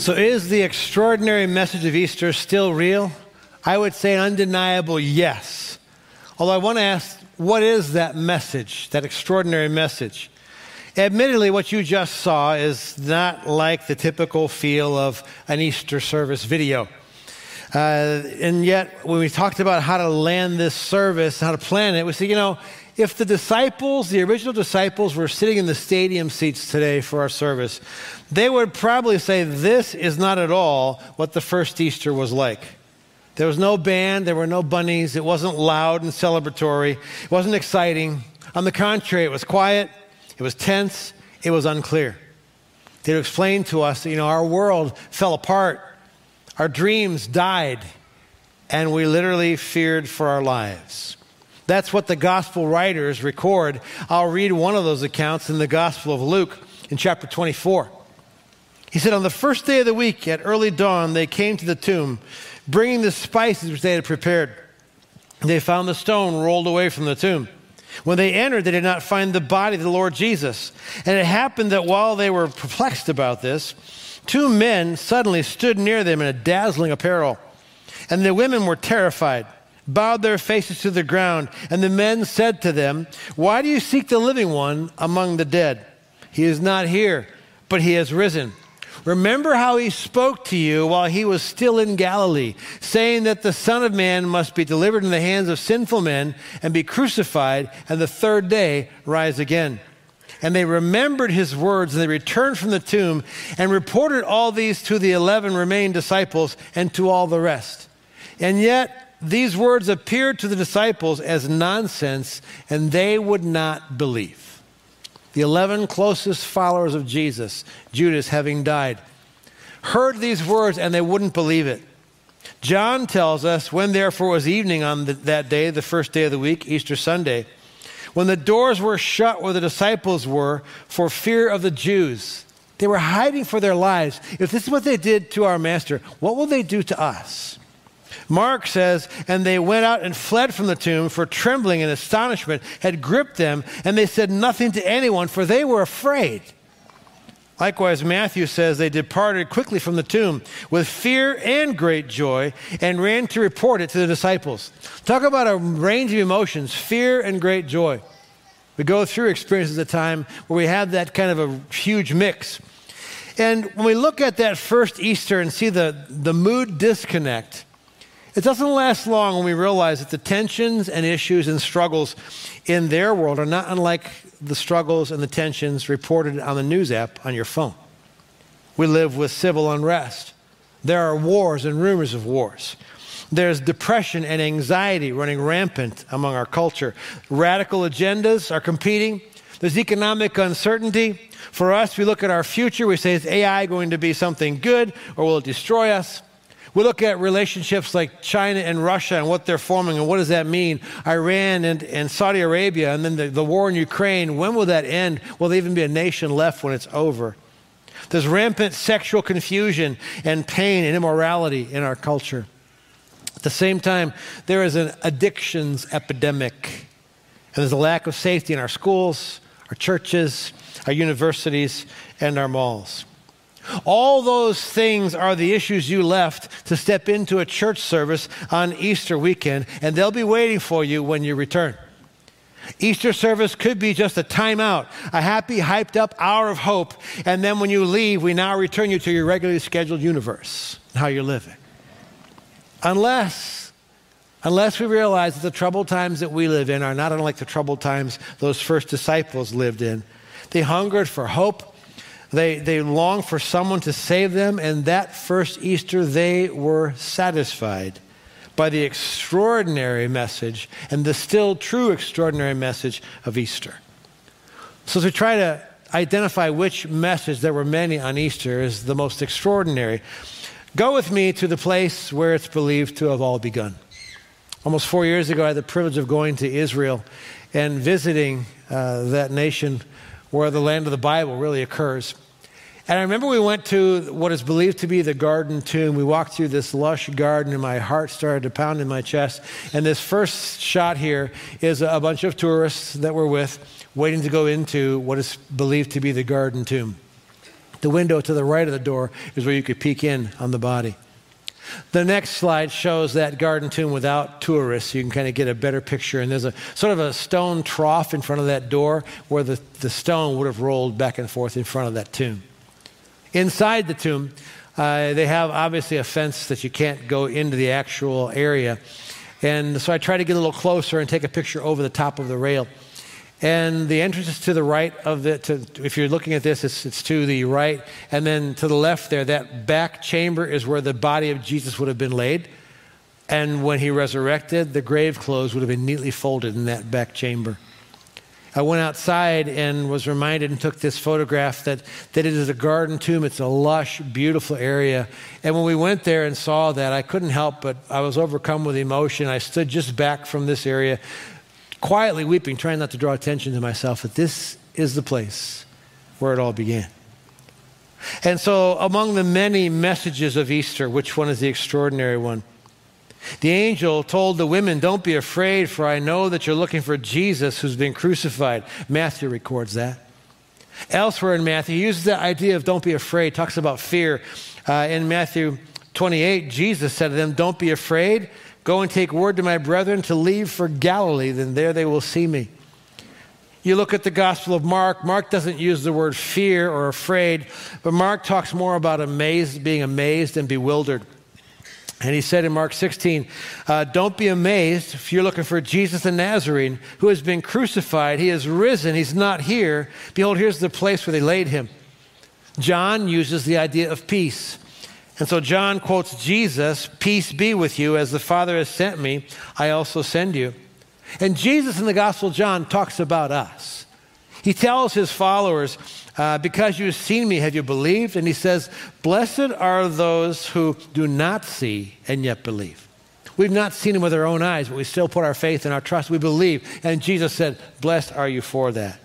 So is the extraordinary message of Easter still real? I would say an undeniable yes. Although I want to ask, what is that message, that extraordinary message? Admittedly, what you just saw is not like the typical feel of an Easter service video. And yet, when we talked about how to land this service, how to plan it, we said, you know, if the disciples, the original disciples, were sitting in the stadium seats today for our service, they would probably say this is not at all what the first Easter was like. There was no band, there were no bunnies, it wasn't loud and celebratory, it wasn't exciting. On the contrary, it was quiet, it was tense, it was unclear. They explained to us that, you know, our world fell apart, our dreams died, and we literally feared for our lives. That's what the gospel writers record. I'll read one of those accounts in the Gospel of Luke in chapter 24. He said, on the first day of the week at early dawn, they came to the tomb, bringing the spices which they had prepared. They found the stone rolled away from the tomb. When they entered, they did not find the body of the Lord Jesus. And it happened that while they were perplexed about this, two men suddenly stood near them in a dazzling apparel. And the women were terrified, bowed their faces to the ground, and the men said to them, "Why do you seek the living one among the dead? He is not here, but he has risen. Remember how he spoke to you while he was still in Galilee, saying that the Son of Man must be delivered in the hands of sinful men and be crucified, and the third day rise again." And they remembered his words, and they returned from the tomb and reported all these to the 11 remaining disciples and to all the rest. And yet, these words appeared to the disciples as nonsense, and they would not believe. The 11 closest followers of Jesus, Judas having died, heard these words, and they wouldn't believe it. John tells us, when therefore it was evening on that day, the first day of the week, Easter Sunday, when the doors were shut where the disciples were for fear of the Jews, they were hiding for their lives. If this is what they did to our master, what will they do to us? Mark says, and they went out and fled from the tomb, for trembling and astonishment had gripped them, and they said nothing to anyone, for they were afraid. Likewise, Matthew says, they departed quickly from the tomb with fear and great joy and ran to report it to the disciples. Talk about a range of emotions, fear and great joy. We go through experiences at a time where we have that kind of a huge mix. And when we look at that first Easter and see the mood disconnect, it doesn't last long when we realize that the tensions and issues and struggles in their world are not unlike the struggles and the tensions reported on the news app on your phone. We live with civil unrest. There are wars and rumors of wars. There's depression and anxiety running rampant among our culture. Radical agendas are competing. There's economic uncertainty. For us, we look at our future. We say, is AI going to be something good, or will it destroy us? We look at relationships like China and Russia and what they're forming and what does that mean? Iran and Saudi Arabia, and then the war in Ukraine. When will that end? Will there even be a nation left when it's over? There's rampant sexual confusion and pain and immorality in our culture. At the same time, there is an addictions epidemic. And there's a lack of safety in our schools, our churches, our universities, and our malls. All those things are the issues you left to step into a church service on Easter weekend, and they'll be waiting for you when you return. Easter service could be just a timeout, a happy, hyped-up hour of hope, and then when you leave, we now return you to your regularly scheduled universe, how you're living. Unless we realize that the troubled times that we live in are not unlike the troubled times those first disciples lived in. They hungered for hope. They longed for someone to save them, and that first Easter they were satisfied by the extraordinary message and the still true extraordinary message of Easter. So as we try to identify which message, there were many on Easter, is the most extraordinary, go with me to the place where it's believed to have all begun. Almost 4 years ago, I had the privilege of going to Israel and visiting that nation where the land of the Bible really occurs. And I remember we went to what is believed to be the Garden Tomb. We walked through this lush garden, and my heart started to pound in my chest. And this first shot here is a bunch of tourists that we're with waiting to go into what is believed to be the Garden Tomb. The window to the right of the door is where you could peek in on the body. The next slide shows that Garden Tomb without tourists. You can kind of get a better picture. And there's a sort of a stone trough in front of that door where the stone would have rolled back and forth in front of that tomb. Inside the tomb, they have obviously a fence that you can't go into the actual area. And so I tried to get a little closer and take a picture over the top of the rail. And the entrance is to the right of it. If you're looking at this, it's to the right. And then to the left there, that back chamber is where the body of Jesus would have been laid. And when he resurrected, the grave clothes would have been neatly folded in that back chamber. I went outside and was reminded and took this photograph that it is a garden tomb. It's a lush, beautiful area. And when we went there and saw that, I couldn't help but I was overcome with emotion. I stood just back from this area, quietly weeping, trying not to draw attention to myself, that this is the place where it all began. And so among the many messages of Easter, which one is the extraordinary one? The angel told the women, "Don't be afraid, for I know that you're looking for Jesus who's been crucified." Matthew records that. Elsewhere in Matthew, he uses the idea of don't be afraid, talks about fear. In Matthew 28, Jesus said to them, "Don't be afraid. Go and take word to my brethren to leave for Galilee, then there they will see me." You look at the Gospel of Mark. Mark doesn't use the word fear or afraid, but Mark talks more about amazed, being amazed and bewildered. And he said in Mark 16, "Don't be amazed if you're looking for Jesus the Nazarene who has been crucified. He is risen. He's not here. Behold, here's the place where they laid him." John uses the idea of peace. And so John quotes Jesus, "Peace be with you, as the Father has sent me, I also send you." And Jesus in the Gospel of John talks about us. He tells his followers, "Because you have seen me, have you believed?" And he says, "Blessed are those who do not see and yet believe." We've not seen him with our own eyes, but we still put our faith and our trust. We believe. And Jesus said, "Blessed are you for that."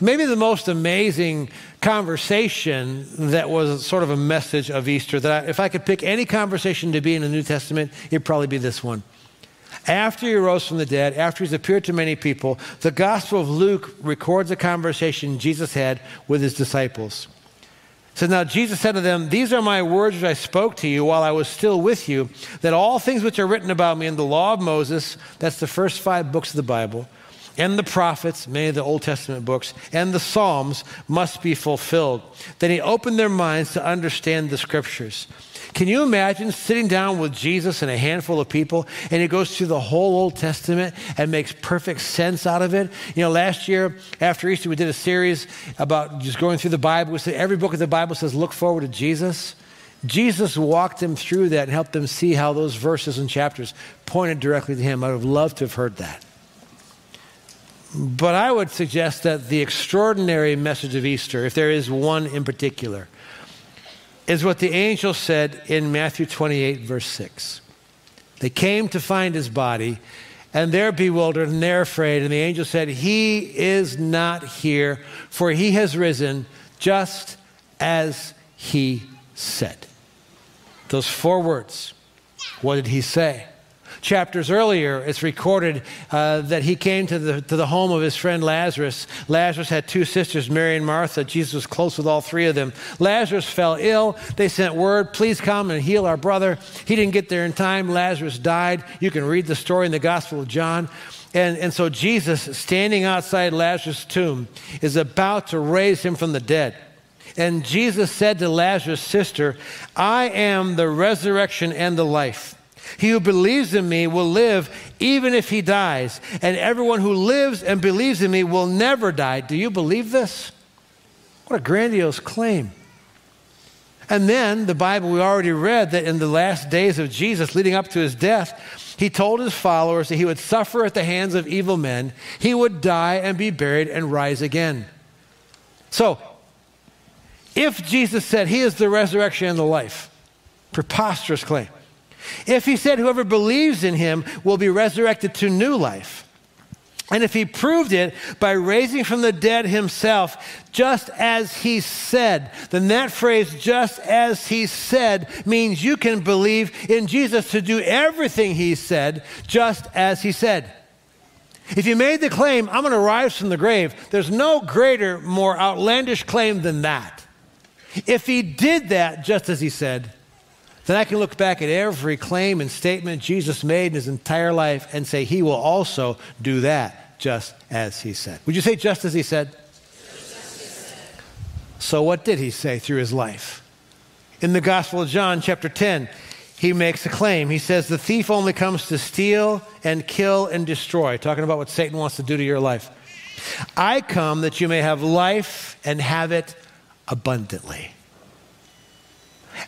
Maybe the most amazing conversation that was sort of a message of Easter, that if I could pick any conversation to be in the New Testament, it'd probably be this one. After he rose from the dead, after he's appeared to many people, the Gospel of Luke records a conversation Jesus had with his disciples. It says, "Now Jesus said to them, 'These are my words which I spoke to you while I was still with you, that all things which are written about me in the law of Moses,'" that's the first 5 books of the Bible, "'and the prophets,'" many of the Old Testament books, "'and the Psalms must be fulfilled.' Then he opened their minds to understand the Scriptures." Can you imagine sitting down with Jesus and a handful of people, and he goes through the whole Old Testament and makes perfect sense out of it? You know, last year after Easter, we did a series about just going through the Bible. We said every book of the Bible says, "Look forward to Jesus." Jesus walked them through that and helped them see how those verses and chapters pointed directly to him. I would have loved to have heard that. But I would suggest that the extraordinary message of Easter, if there is one in particular, is what the angel said in Matthew 28, verse 6. They came to find his body, and they're bewildered, and they're afraid. And the angel said, "He is not here, for he has risen just as he said." Those 4 words. What did he say? Chapters earlier, it's recorded that he came to the home of his friend Lazarus. Lazarus had 2 sisters, Mary and Martha. Jesus was close with all 3 of them. Lazarus fell ill. They sent word, "Please come and heal our brother." He didn't get there in time. Lazarus died. You can read the story in the Gospel of John. And so Jesus, standing outside Lazarus' tomb, is about to raise him from the dead. And Jesus said to Lazarus' sister, "I am the resurrection and the life. He who believes in me will live even if he dies, and everyone who lives and believes in me will never die. Do you believe this?" What a grandiose claim. And then the Bible, we already read that in the last days of Jesus leading up to his death, he told his followers that he would suffer at the hands of evil men, he would die and be buried and rise again. So, if Jesus said he is the resurrection and the life, preposterous claim. If he said whoever believes in him will be resurrected to new life, and if he proved it by raising from the dead himself, just as he said, then that phrase, "just as he said," means you can believe in Jesus to do everything he said, just as he said. If you made the claim, "I'm going to rise from the grave," there's no greater, more outlandish claim than that. If he did that just as he said, then I can look back at every claim and statement Jesus made in his entire life and say he will also do that just as he said. Would you say just as he said? Just as he said. So what did he say through his life? In the Gospel of John chapter 10, he makes a claim. He says, the thief only comes to steal and kill and destroy. Talking about what Satan wants to do to your life. I come that you may have life and have it abundantly.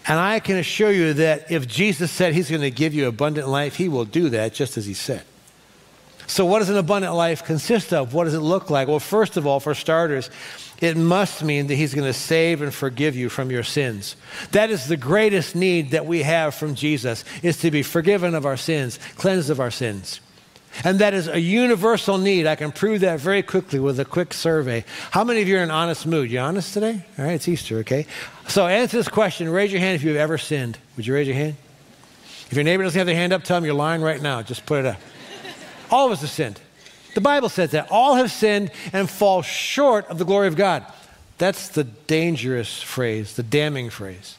And I can assure you that if Jesus said he's going to give you abundant life, he will do that just as he said. So what does an abundant life consist of? What does it look like? Well, first of all, for starters, it must mean that he's going to save and forgive you from your sins. That is the greatest need that we have from Jesus, is to be forgiven of our sins, cleansed of our sins. And that is a universal need. I can prove that very quickly with a quick survey. How many of you are in an honest mood? You honest today? All right, it's Easter, okay? So answer this question. Raise your hand if you've ever sinned. Would you raise your hand? If your neighbor doesn't have their hand up, tell them you're lying right now. Just put it up. All of us have sinned. The Bible says that. All have sinned and fall short of the glory of God. That's the dangerous phrase, the damning phrase.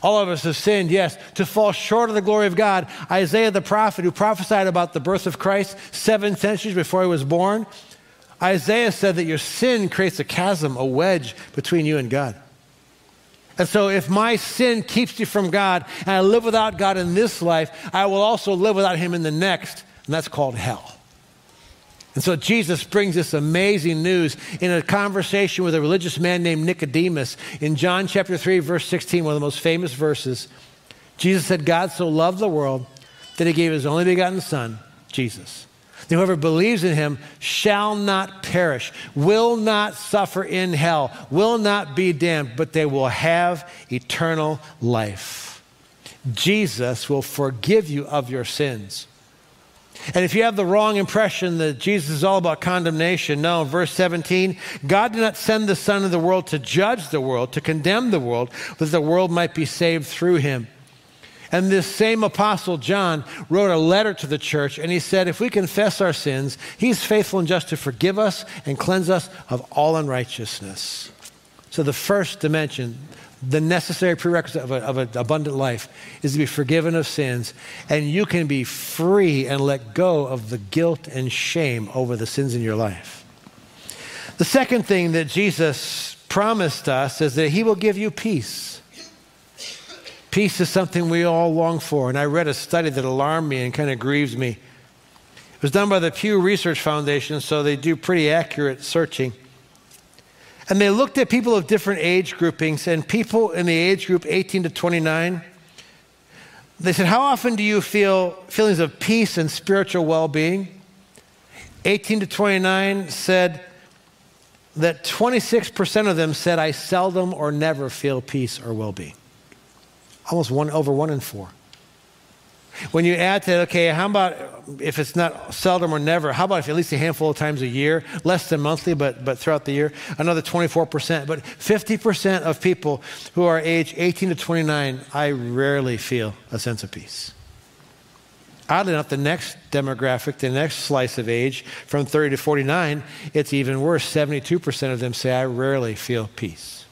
All of us have sinned, yes, to fall short of the glory of God. Isaiah the prophet, who prophesied about the birth of Christ 7 centuries before he was born, Isaiah said that your sin creates a chasm, a wedge between you and God. And so if my sin keeps you from God, and I live without God in this life, I will also live without him in the next, and that's called hell. And so Jesus brings this amazing news in a conversation with a religious man named Nicodemus in John chapter 3, verse 16, one of the most famous verses. Jesus said, God so loved the world that he gave his only begotten son, Jesus. That whoever believes in him shall not perish, will not suffer in hell, will not be damned, but they will have eternal life. Jesus will forgive you of your sins. And if you have the wrong impression that Jesus is all about condemnation, no, verse 17, God did not send the Son of the world to judge the world, to condemn the world, but that the world might be saved through him. And this same apostle John wrote a letter to the church, and he said, if we confess our sins, he's faithful and just to forgive us and cleanse us of all unrighteousness. So the first dimension, the necessary prerequisite of an abundant life is to be forgiven of sins, and you can be free and let go of the guilt and shame over the sins in your life. The second thing that Jesus promised us is that he will give you peace. Peace is something we all long for, and I read a study that alarmed me and kind of grieves me. It was done by the Pew Research Foundation, so they do pretty accurate searching. And they looked at people of different age groupings, and people in the age group 18 to 29, they said, how often do you feel feelings of peace and spiritual well-being? 18 to 29 said that 26% of them said, I seldom or never feel peace or well-being. Almost over one in four. When you add to that, okay, how about if it's not seldom or never, how about if at least a handful of times a year, less than monthly, but throughout the year, another 24%. But 50% of people who are age 18 to 29, I rarely feel a sense of peace. Oddly enough, the next demographic, the next slice of age, from 30 to 49, it's even worse. 72% of them say, I rarely feel peace.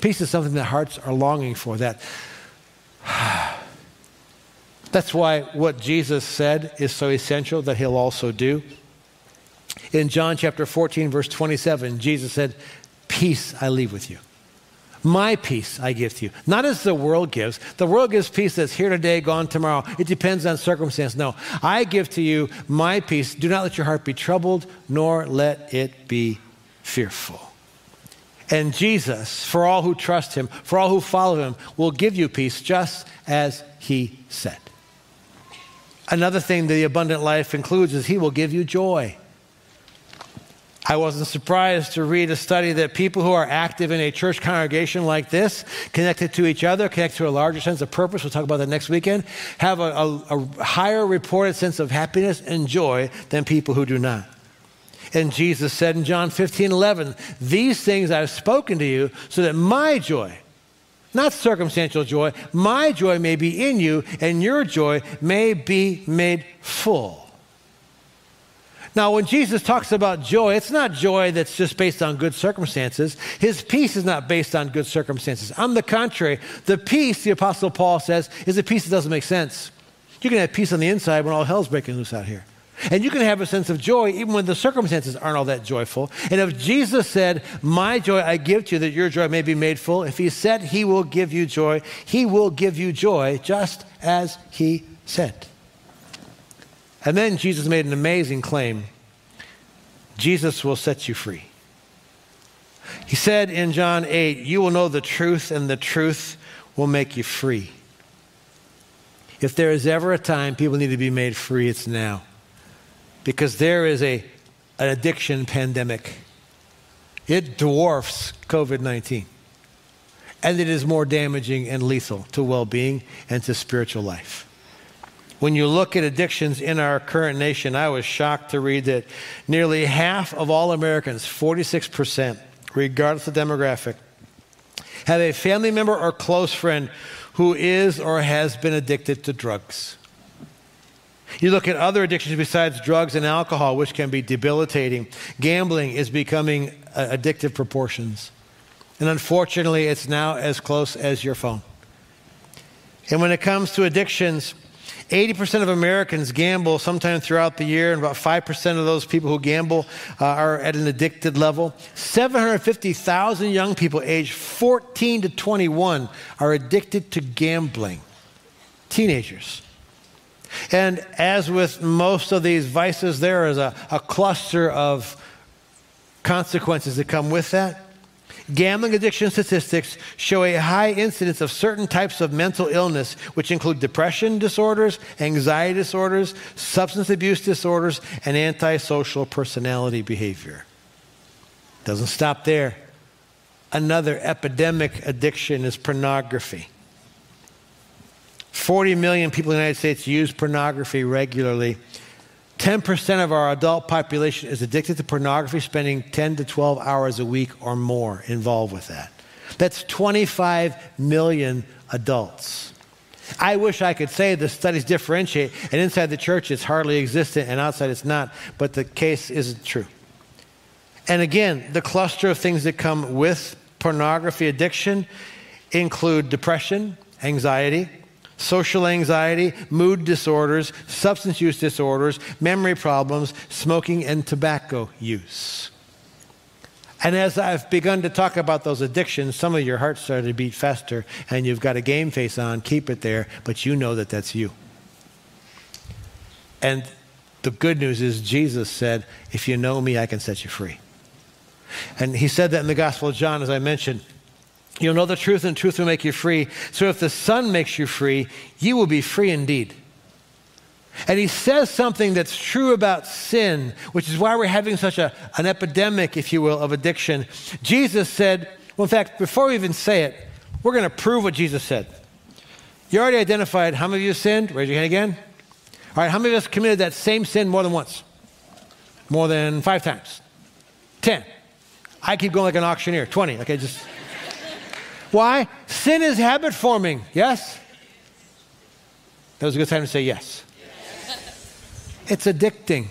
Peace is something that hearts are longing for, that... That's why what Jesus said is so essential that he'll also do. In John chapter 14, verse 27, Jesus said, peace I leave with you. My peace I give to you. Not as the world gives. The world gives peace that's here today, gone tomorrow. It depends on circumstance. No, I give to you my peace. Do not let your heart be troubled, nor let it be fearful. And Jesus, for all who trust him, for all who follow him, will give you peace just as he said. Another thing the abundant life includes is he will give you joy. I wasn't surprised to read a study that people who are active in a church congregation like this, connected to each other, connected to a larger sense of purpose, we'll talk about that next weekend, have a higher reported sense of happiness and joy than people who do not. And Jesus said in John 15:11, these things I have spoken to you so that my joy, not circumstantial joy, my joy may be in you and your joy may be made full. Now, when Jesus talks about joy, it's not joy that's just based on good circumstances. His peace is not based on good circumstances. On the contrary, the peace, the Apostle Paul says, is a peace that doesn't make sense. You can have peace on the inside when all hell's breaking loose out here. And you can have a sense of joy even when the circumstances aren't all that joyful. And if Jesus said, my joy I give to you that your joy may be made full, if he said he will give you joy, he will give you joy just as he said. And then Jesus made an amazing claim. Jesus will set you free. He said in John 8, you will know the truth and the truth will make you free. If there is ever a time people need to be made free, it's now. Because there is an addiction pandemic. It dwarfs COVID-19. And it is more damaging and lethal to well-being and to spiritual life. When you look at addictions in our current nation, I was shocked to read that nearly half of all Americans, 46%, regardless of demographic, have a family member or close friend who is or has been addicted to drugs. You look at other addictions besides drugs and alcohol, which can be debilitating. Gambling is becoming addictive proportions. And unfortunately, it's now as close as your phone. And when it comes to addictions, 80% of Americans gamble sometime throughout the year, and about 5% of those people who gamble are at an addicted level. 750,000 young people aged 14 to 21 are addicted to gambling. Teenagers. And as with most of these vices, there is a cluster of consequences that come with that. Gambling addiction statistics show a high incidence of certain types of mental illness, which include depression disorders, anxiety disorders, substance abuse disorders, and antisocial personality behavior. Doesn't stop there. Another epidemic addiction is pornography. 40 million people in the United States use pornography regularly. 10% of our adult population is addicted to pornography, spending 10 to 12 hours a week or more involved with that. That's 25 million adults. I wish I could say the studies differentiate, and inside the church it's hardly existent, and outside it's not, but the case isn't true. And again, the cluster of things that come with pornography addiction include depression, anxiety, social anxiety, mood disorders, substance use disorders, memory problems, smoking and tobacco use. And as I've begun to talk about those addictions, some of your hearts started to beat faster and you've got a game face on, keep it there, but you know that that's you. And the good news is Jesus said, if you know me, I can set you free. And he said that in the Gospel of John, as I mentioned. You'll know the truth, and the truth will make you free. So if the Son makes you free, you will be free indeed. And he says something that's true about sin, which is why we're having such an epidemic, if you will, of addiction. Jesus said, well, in fact, before we even say it, we're going to prove what Jesus said. You already identified how many of you sinned. Raise your hand again. All right, how many of us committed that same sin more than once? More than 5 times? 10. I keep going like an auctioneer. 20. Okay, just... Why? Sin is habit forming, yes? That was a good time to say yes. Yes. It's addicting.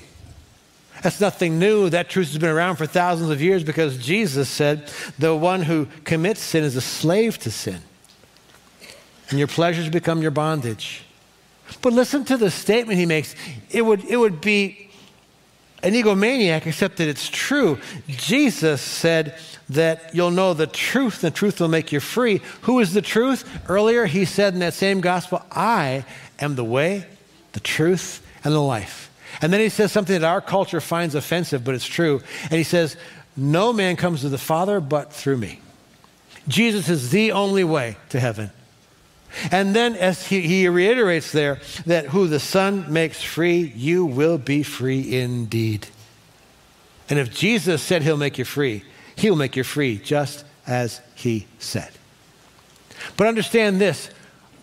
That's nothing new. That truth has been around for thousands of years because Jesus said the one who commits sin is a slave to sin. And your pleasures become your bondage. But listen to the statement he makes. It would be an egomaniac, except that it's true. Jesus said that you'll know the truth, and the truth will make you free. Who is the truth? Earlier, he said in that same gospel, I am the way, the truth, and the life. And then he says something that our culture finds offensive, but it's true. And he says, no man comes to the Father but through me. Jesus is the only way to heaven. And then as he reiterates there that who the Son makes free, you will be free indeed. And if Jesus said he'll make you free, he'll make you free just as he said. But understand this,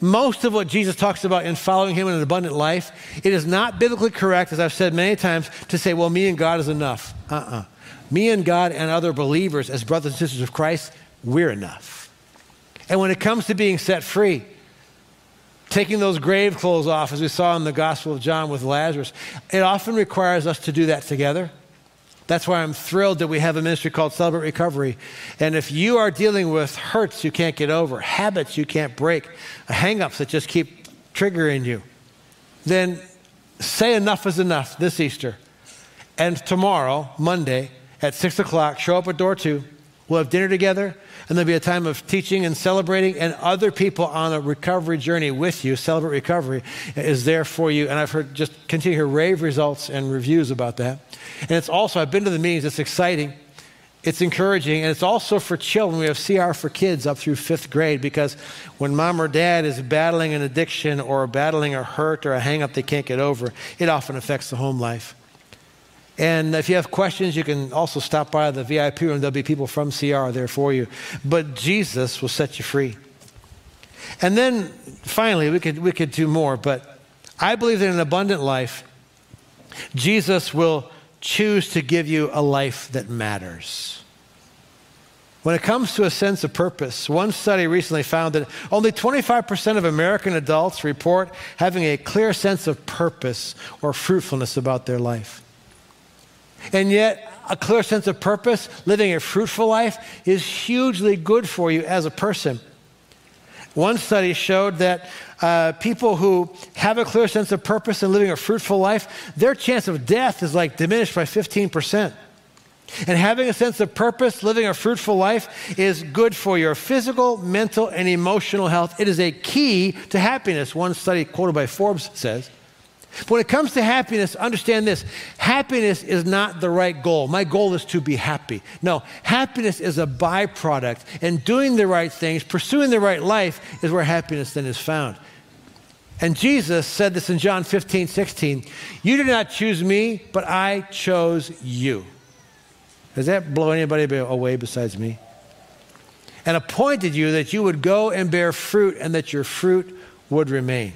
most of what Jesus talks about in following him in an abundant life, it is not biblically correct, as I've said many times, to say, well, me and God is enough. Me and God and other believers as brothers and sisters of Christ, we're enough. And when it comes to being set free, taking those grave clothes off, as we saw in the Gospel of John with Lazarus. It often requires us to do that together. That's why I'm thrilled that we have a ministry called Celebrate Recovery. And if you are dealing with hurts you can't get over, habits you can't break, hang-ups that just keep triggering you, then say enough is enough this Easter. And tomorrow, Monday, at 6 o'clock, show up at door 2. We'll have dinner together, and there'll be a time of teaching and celebrating, and other people on a recovery journey with you. Celebrate Recovery is there for you. And I've heard, just continue to hear rave results and reviews about that. And it's also, I've been to the meetings, it's exciting, it's encouraging, and it's also for children. We have CR for kids up through 5th grade, because when mom or dad is battling an addiction or battling a hurt or a hang-up they can't get over, it often affects the home life. And if you have questions, you can also stop by the VIP room. There'll be people from CR there for you. But Jesus will set you free. And then, finally, we could do more, but I believe that in an abundant life, Jesus will choose to give you a life that matters. When it comes to a sense of purpose, one study recently found that only 25% of American adults report having a clear sense of purpose or fruitfulness about their life. And yet, a clear sense of purpose, living a fruitful life, is hugely good for you as a person. One study showed that people who have a clear sense of purpose and living a fruitful life, their chance of death is like diminished by 15%. And having a sense of purpose, living a fruitful life, is good for your physical, mental, and emotional health. It is a key to happiness, one study quoted by Forbes says. But when it comes to happiness, understand this. Happiness is not the right goal. My goal is to be happy. No, happiness is a byproduct. And doing the right things, pursuing the right life, is where happiness then is found. And Jesus said this in John 15:16, "You did not choose me, but I chose you." Does that blow anybody away besides me? "And appointed you that you would go and bear fruit, and that your fruit would remain."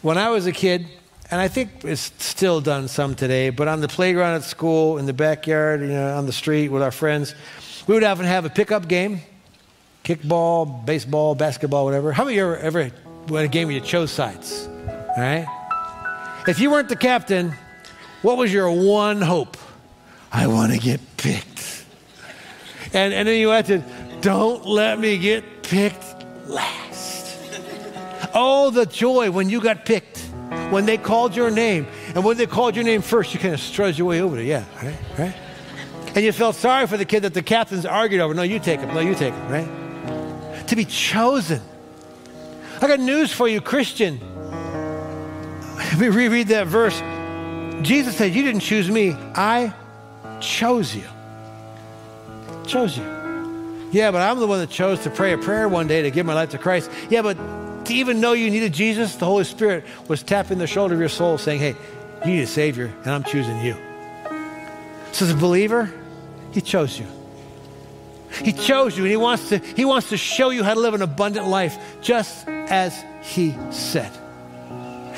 When I was a kid, and I think it's still done some today, but on the playground at school, in the backyard, on the street with our friends, we would often have a pickup game, kickball, baseball, basketball, whatever. How many of you ever went a game where you chose sides? All right? If you weren't the captain, what was your one hope? I want to get picked. And then you had to, don't let me get picked last. Oh, the joy when you got picked, when they called your name. And when they called your name first, you kind of strutted your way over there. Yeah, right? And you felt sorry for the kid that the captains argued over. No, you take him. No, you take him, right? To be chosen. I got news for you, Christian. Let me reread that verse. Jesus said, "You didn't choose me. I chose you." Chose you. Yeah, but I'm the one that chose to pray a prayer one day to give my life to Christ. Yeah, but to even know you needed Jesus, the Holy Spirit was tapping the shoulder of your soul saying, "Hey, you need a Savior, and I'm choosing you." So as a believer, He chose you. He chose you, and He wants to show you how to live an abundant life, just as He said.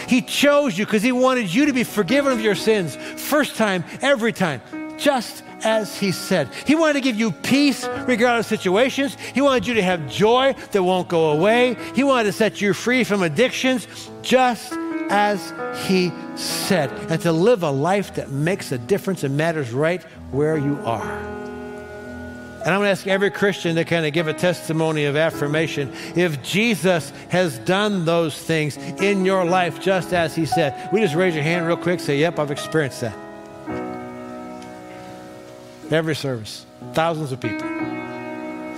He chose you because He wanted you to be forgiven of your sins, first time, every time, just as He said. He wanted to give you peace regardless of situations. He wanted you to have joy that won't go away. He wanted to set you free from addictions, just as He said, and to live a life that makes a difference and matters right where you are. And I'm going to ask every Christian to kind of give a testimony of affirmation. If Jesus has done those things in your life, just as He said, we just raise your hand real quick, say, "Yep, I've experienced that." Every service, thousands of people.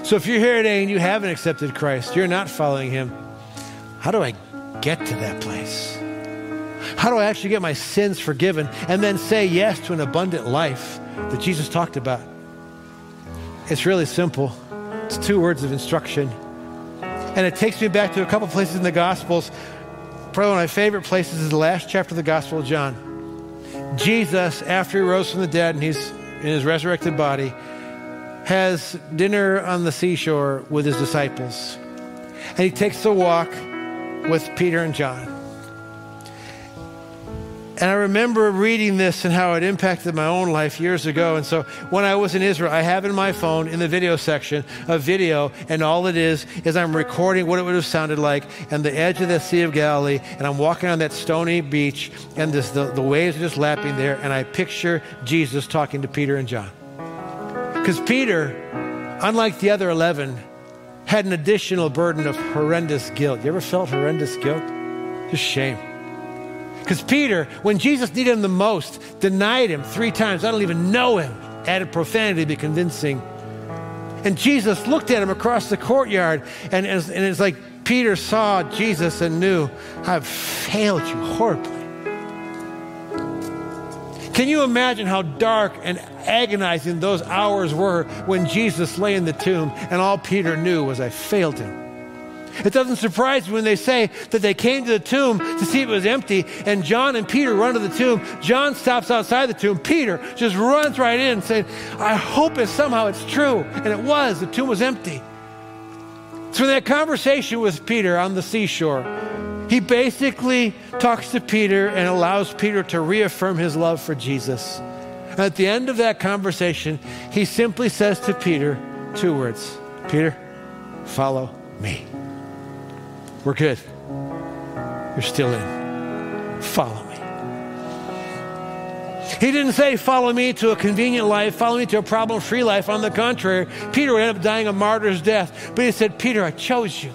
So if you're here today and you haven't accepted Christ, you're not following Him, how do I get to that place? How do I actually get my sins forgiven and then say yes to an abundant life that Jesus talked about? It's really simple. It's 2 words of instruction. And it takes me back to a couple places in the Gospels. Probably one of my favorite places is the last chapter of the Gospel of John. Jesus, after He rose from the dead and He's in His resurrected body, has dinner on the seashore with His disciples. And He takes a walk with Peter and John. And I remember reading this and how it impacted my own life years ago. And so when I was in Israel, I have in my phone, in the video section, a video, and all it is I'm recording what it would have sounded like and the edge of the Sea of Galilee, and I'm walking on that stony beach, and the waves are just lapping there, and I picture Jesus talking to Peter and John. Because Peter, unlike the other 11, had an additional burden of horrendous guilt. You ever felt horrendous guilt? Just shame. Because Peter, when Jesus needed him the most, denied him 3 times. I don't even know him. Added profanity to be convincing. And Jesus looked at him across the courtyard, and it's like Peter saw Jesus and knew, I've failed you horribly. Can you imagine how dark and agonizing those hours were when Jesus lay in the tomb and all Peter knew was, I failed him? It doesn't surprise me when they say that they came to the tomb to see if it was empty, and John and Peter run to the tomb. John stops outside the tomb. Peter just runs right in saying, I hope it's somehow it's true. And it was. The tomb was empty. So in that conversation with Peter on the seashore, he basically talks to Peter and allows Peter to reaffirm his love for Jesus. And at the end of that conversation, he simply says to Peter 2 words, Peter, follow me. We're good. You're still in. Follow me. He didn't say, follow me to a convenient life, follow me to a problem-free life. On the contrary, Peter would end up dying a martyr's death. But he said, Peter, I chose you.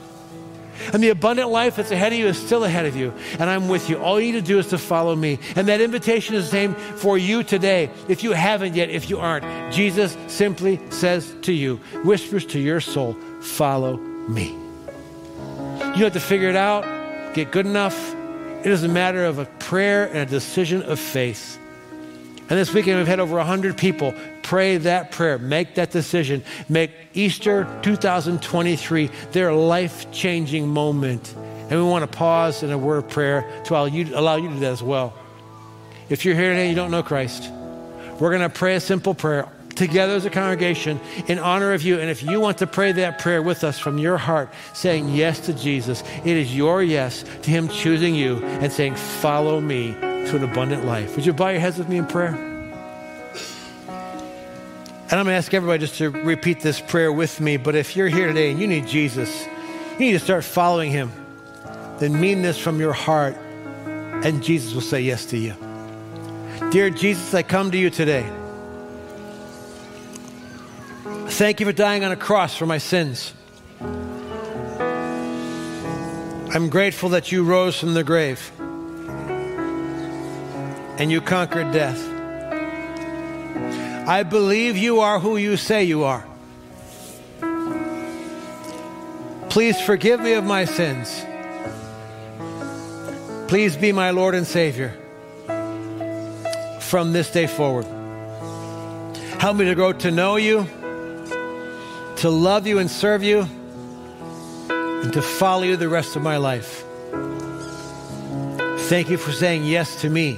And the abundant life that's ahead of you is still ahead of you. And I'm with you. All you need to do is to follow me. And that invitation is the same for you today. If you haven't yet, if you aren't, Jesus simply says to you, whispers to your soul, follow me. You have to figure it out, get good enough. It is a matter of a prayer and a decision of faith. And this weekend, we've had over 100 people pray that prayer, make that decision, make Easter 2023 their life-changing moment. And we want to pause in a word of prayer to allow you to do that as well. If you're here today and you don't know Christ, we're going to pray a simple prayer together as a congregation in honor of you. And if you want to pray that prayer with us from your heart, saying yes to Jesus, it is your yes to him choosing you and saying, follow me to an abundant life. Would you bow your heads with me in prayer? And I'm going to ask everybody just to repeat this prayer with me. But if you're here today and you need Jesus, you need to start following him, then mean this from your heart, and Jesus will say yes to you. Dear Jesus, I come to you today. Thank you for dying on a cross for my sins. I'm grateful that you rose from the grave and you conquered death. I believe you are who you say you are. Please forgive me of my sins. Please be my Lord and Savior from this day forward. Help me to grow to know you, to love you and serve you, and to follow you the rest of my life. Thank you for saying yes to me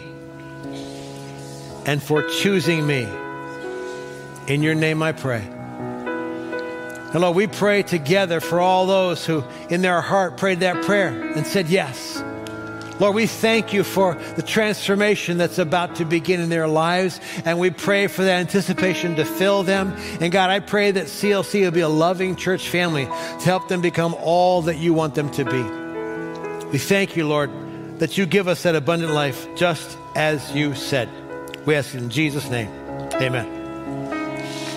and for choosing me. In your name I pray. And Lord, we pray together for all those who in their heart prayed that prayer and said yes. Lord, we thank you for the transformation that's about to begin in their lives, and we pray for that anticipation to fill them. And God, I pray that CLC will be a loving church family to help them become all that you want them to be. We thank you, Lord, that you give us that abundant life just as you said. We ask it in Jesus' name. Amen.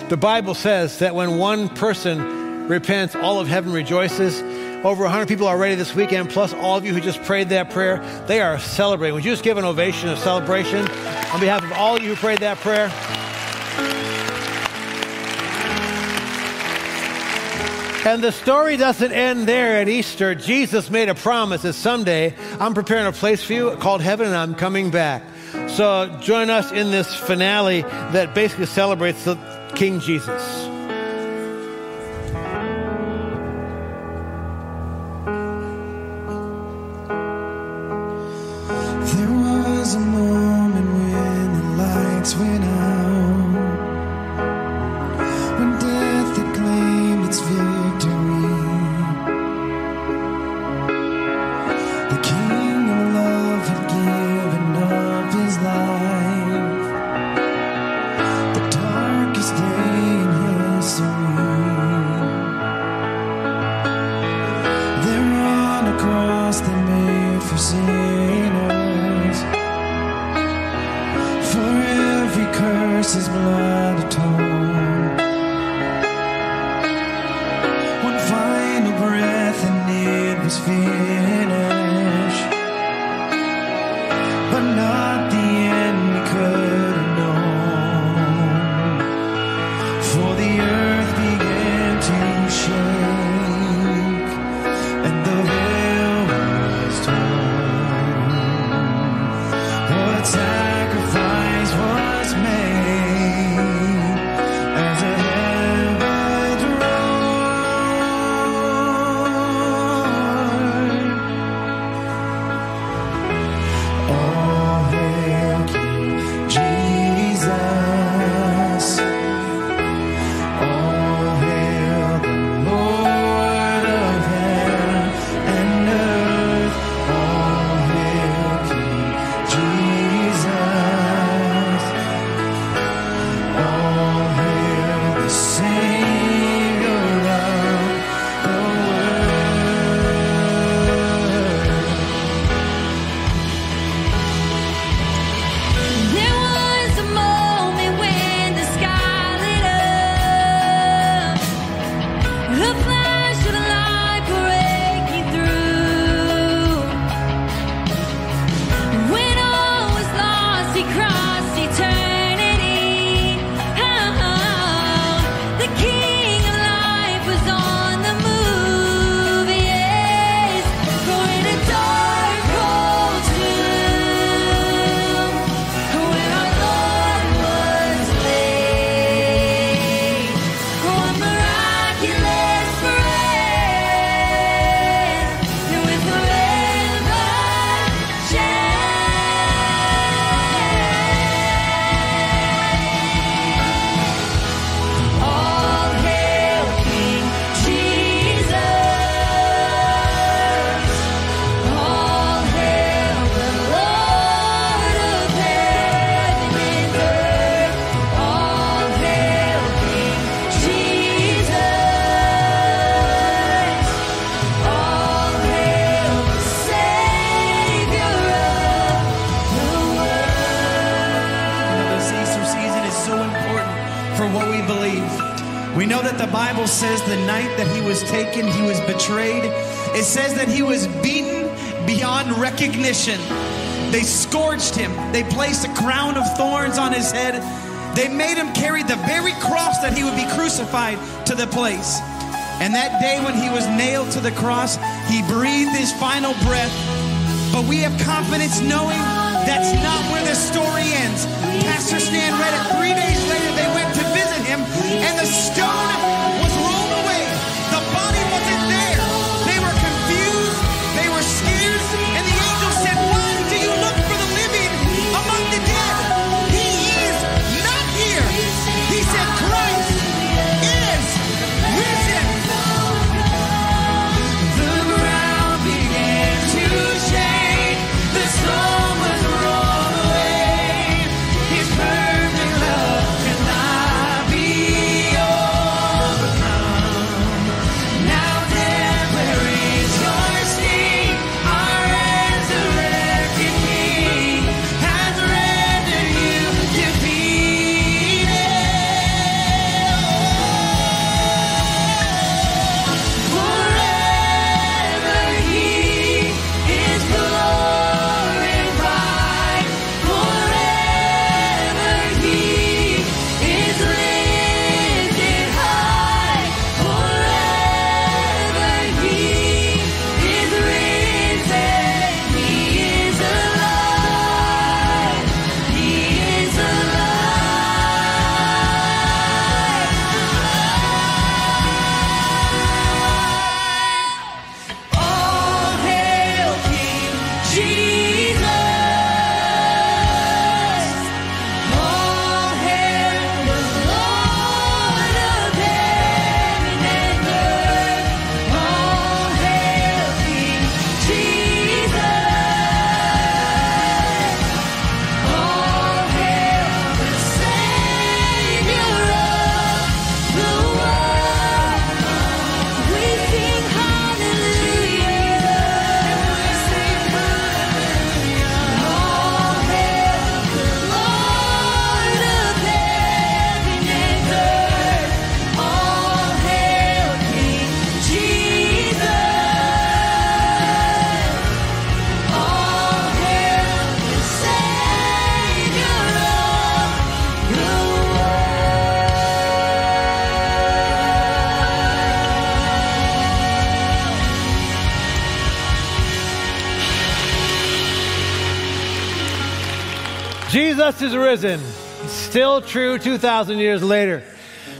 The Bible says that when one person repents, all of heaven rejoices. Over 100 people already this weekend, plus all of you who just prayed that prayer, they are celebrating. Would you just give an ovation of celebration on behalf of all of you who prayed that prayer? And the story doesn't end there at Easter. Jesus made a promise that someday I'm preparing a place for you called heaven, and I'm coming back. So join us in this finale that basically celebrates the King Jesus. The kingdom of love had given up his cross they made for sinners. For every curse is blood atoned. One final breath and it was finished, but not the end we could have known. For the earth began to shake. Says the night that he was taken, he was betrayed. It says that he was beaten beyond recognition. They scourged him. They placed a crown of thorns on his head. They made him carry the very cross that he would be crucified to the place. And that day when he was nailed to the cross, he breathed his final breath. But we have confidence knowing that's not where the story ends. Pastor Stan read it. 3 days later, they went to visit him, and the stone Jesus is risen. It's still true 2,000 years later.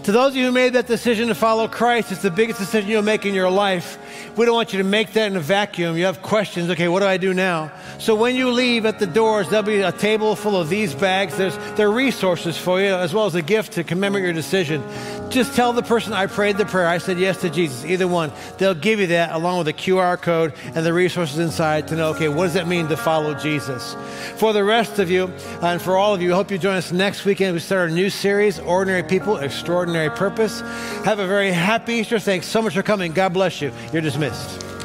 To those of you who made that decision to follow Christ, it's the biggest decision you'll make in your life. We don't want you to make that in a vacuum. You have questions. Okay, what do I do now? So when you leave at the doors, there'll be a table full of these bags. There are resources for you, as well as a gift to commemorate your decision. Just tell the person, I prayed the prayer. I said yes to Jesus. Either one. They'll give you that along with a QR code and the resources inside to know, okay, what does that mean to follow Jesus? For the rest of you and for all of you, I hope you join us next weekend. We start our new series, Ordinary People, Extraordinary Purpose. Have a very happy Easter. Thanks so much for coming. God bless you. You're dismissed.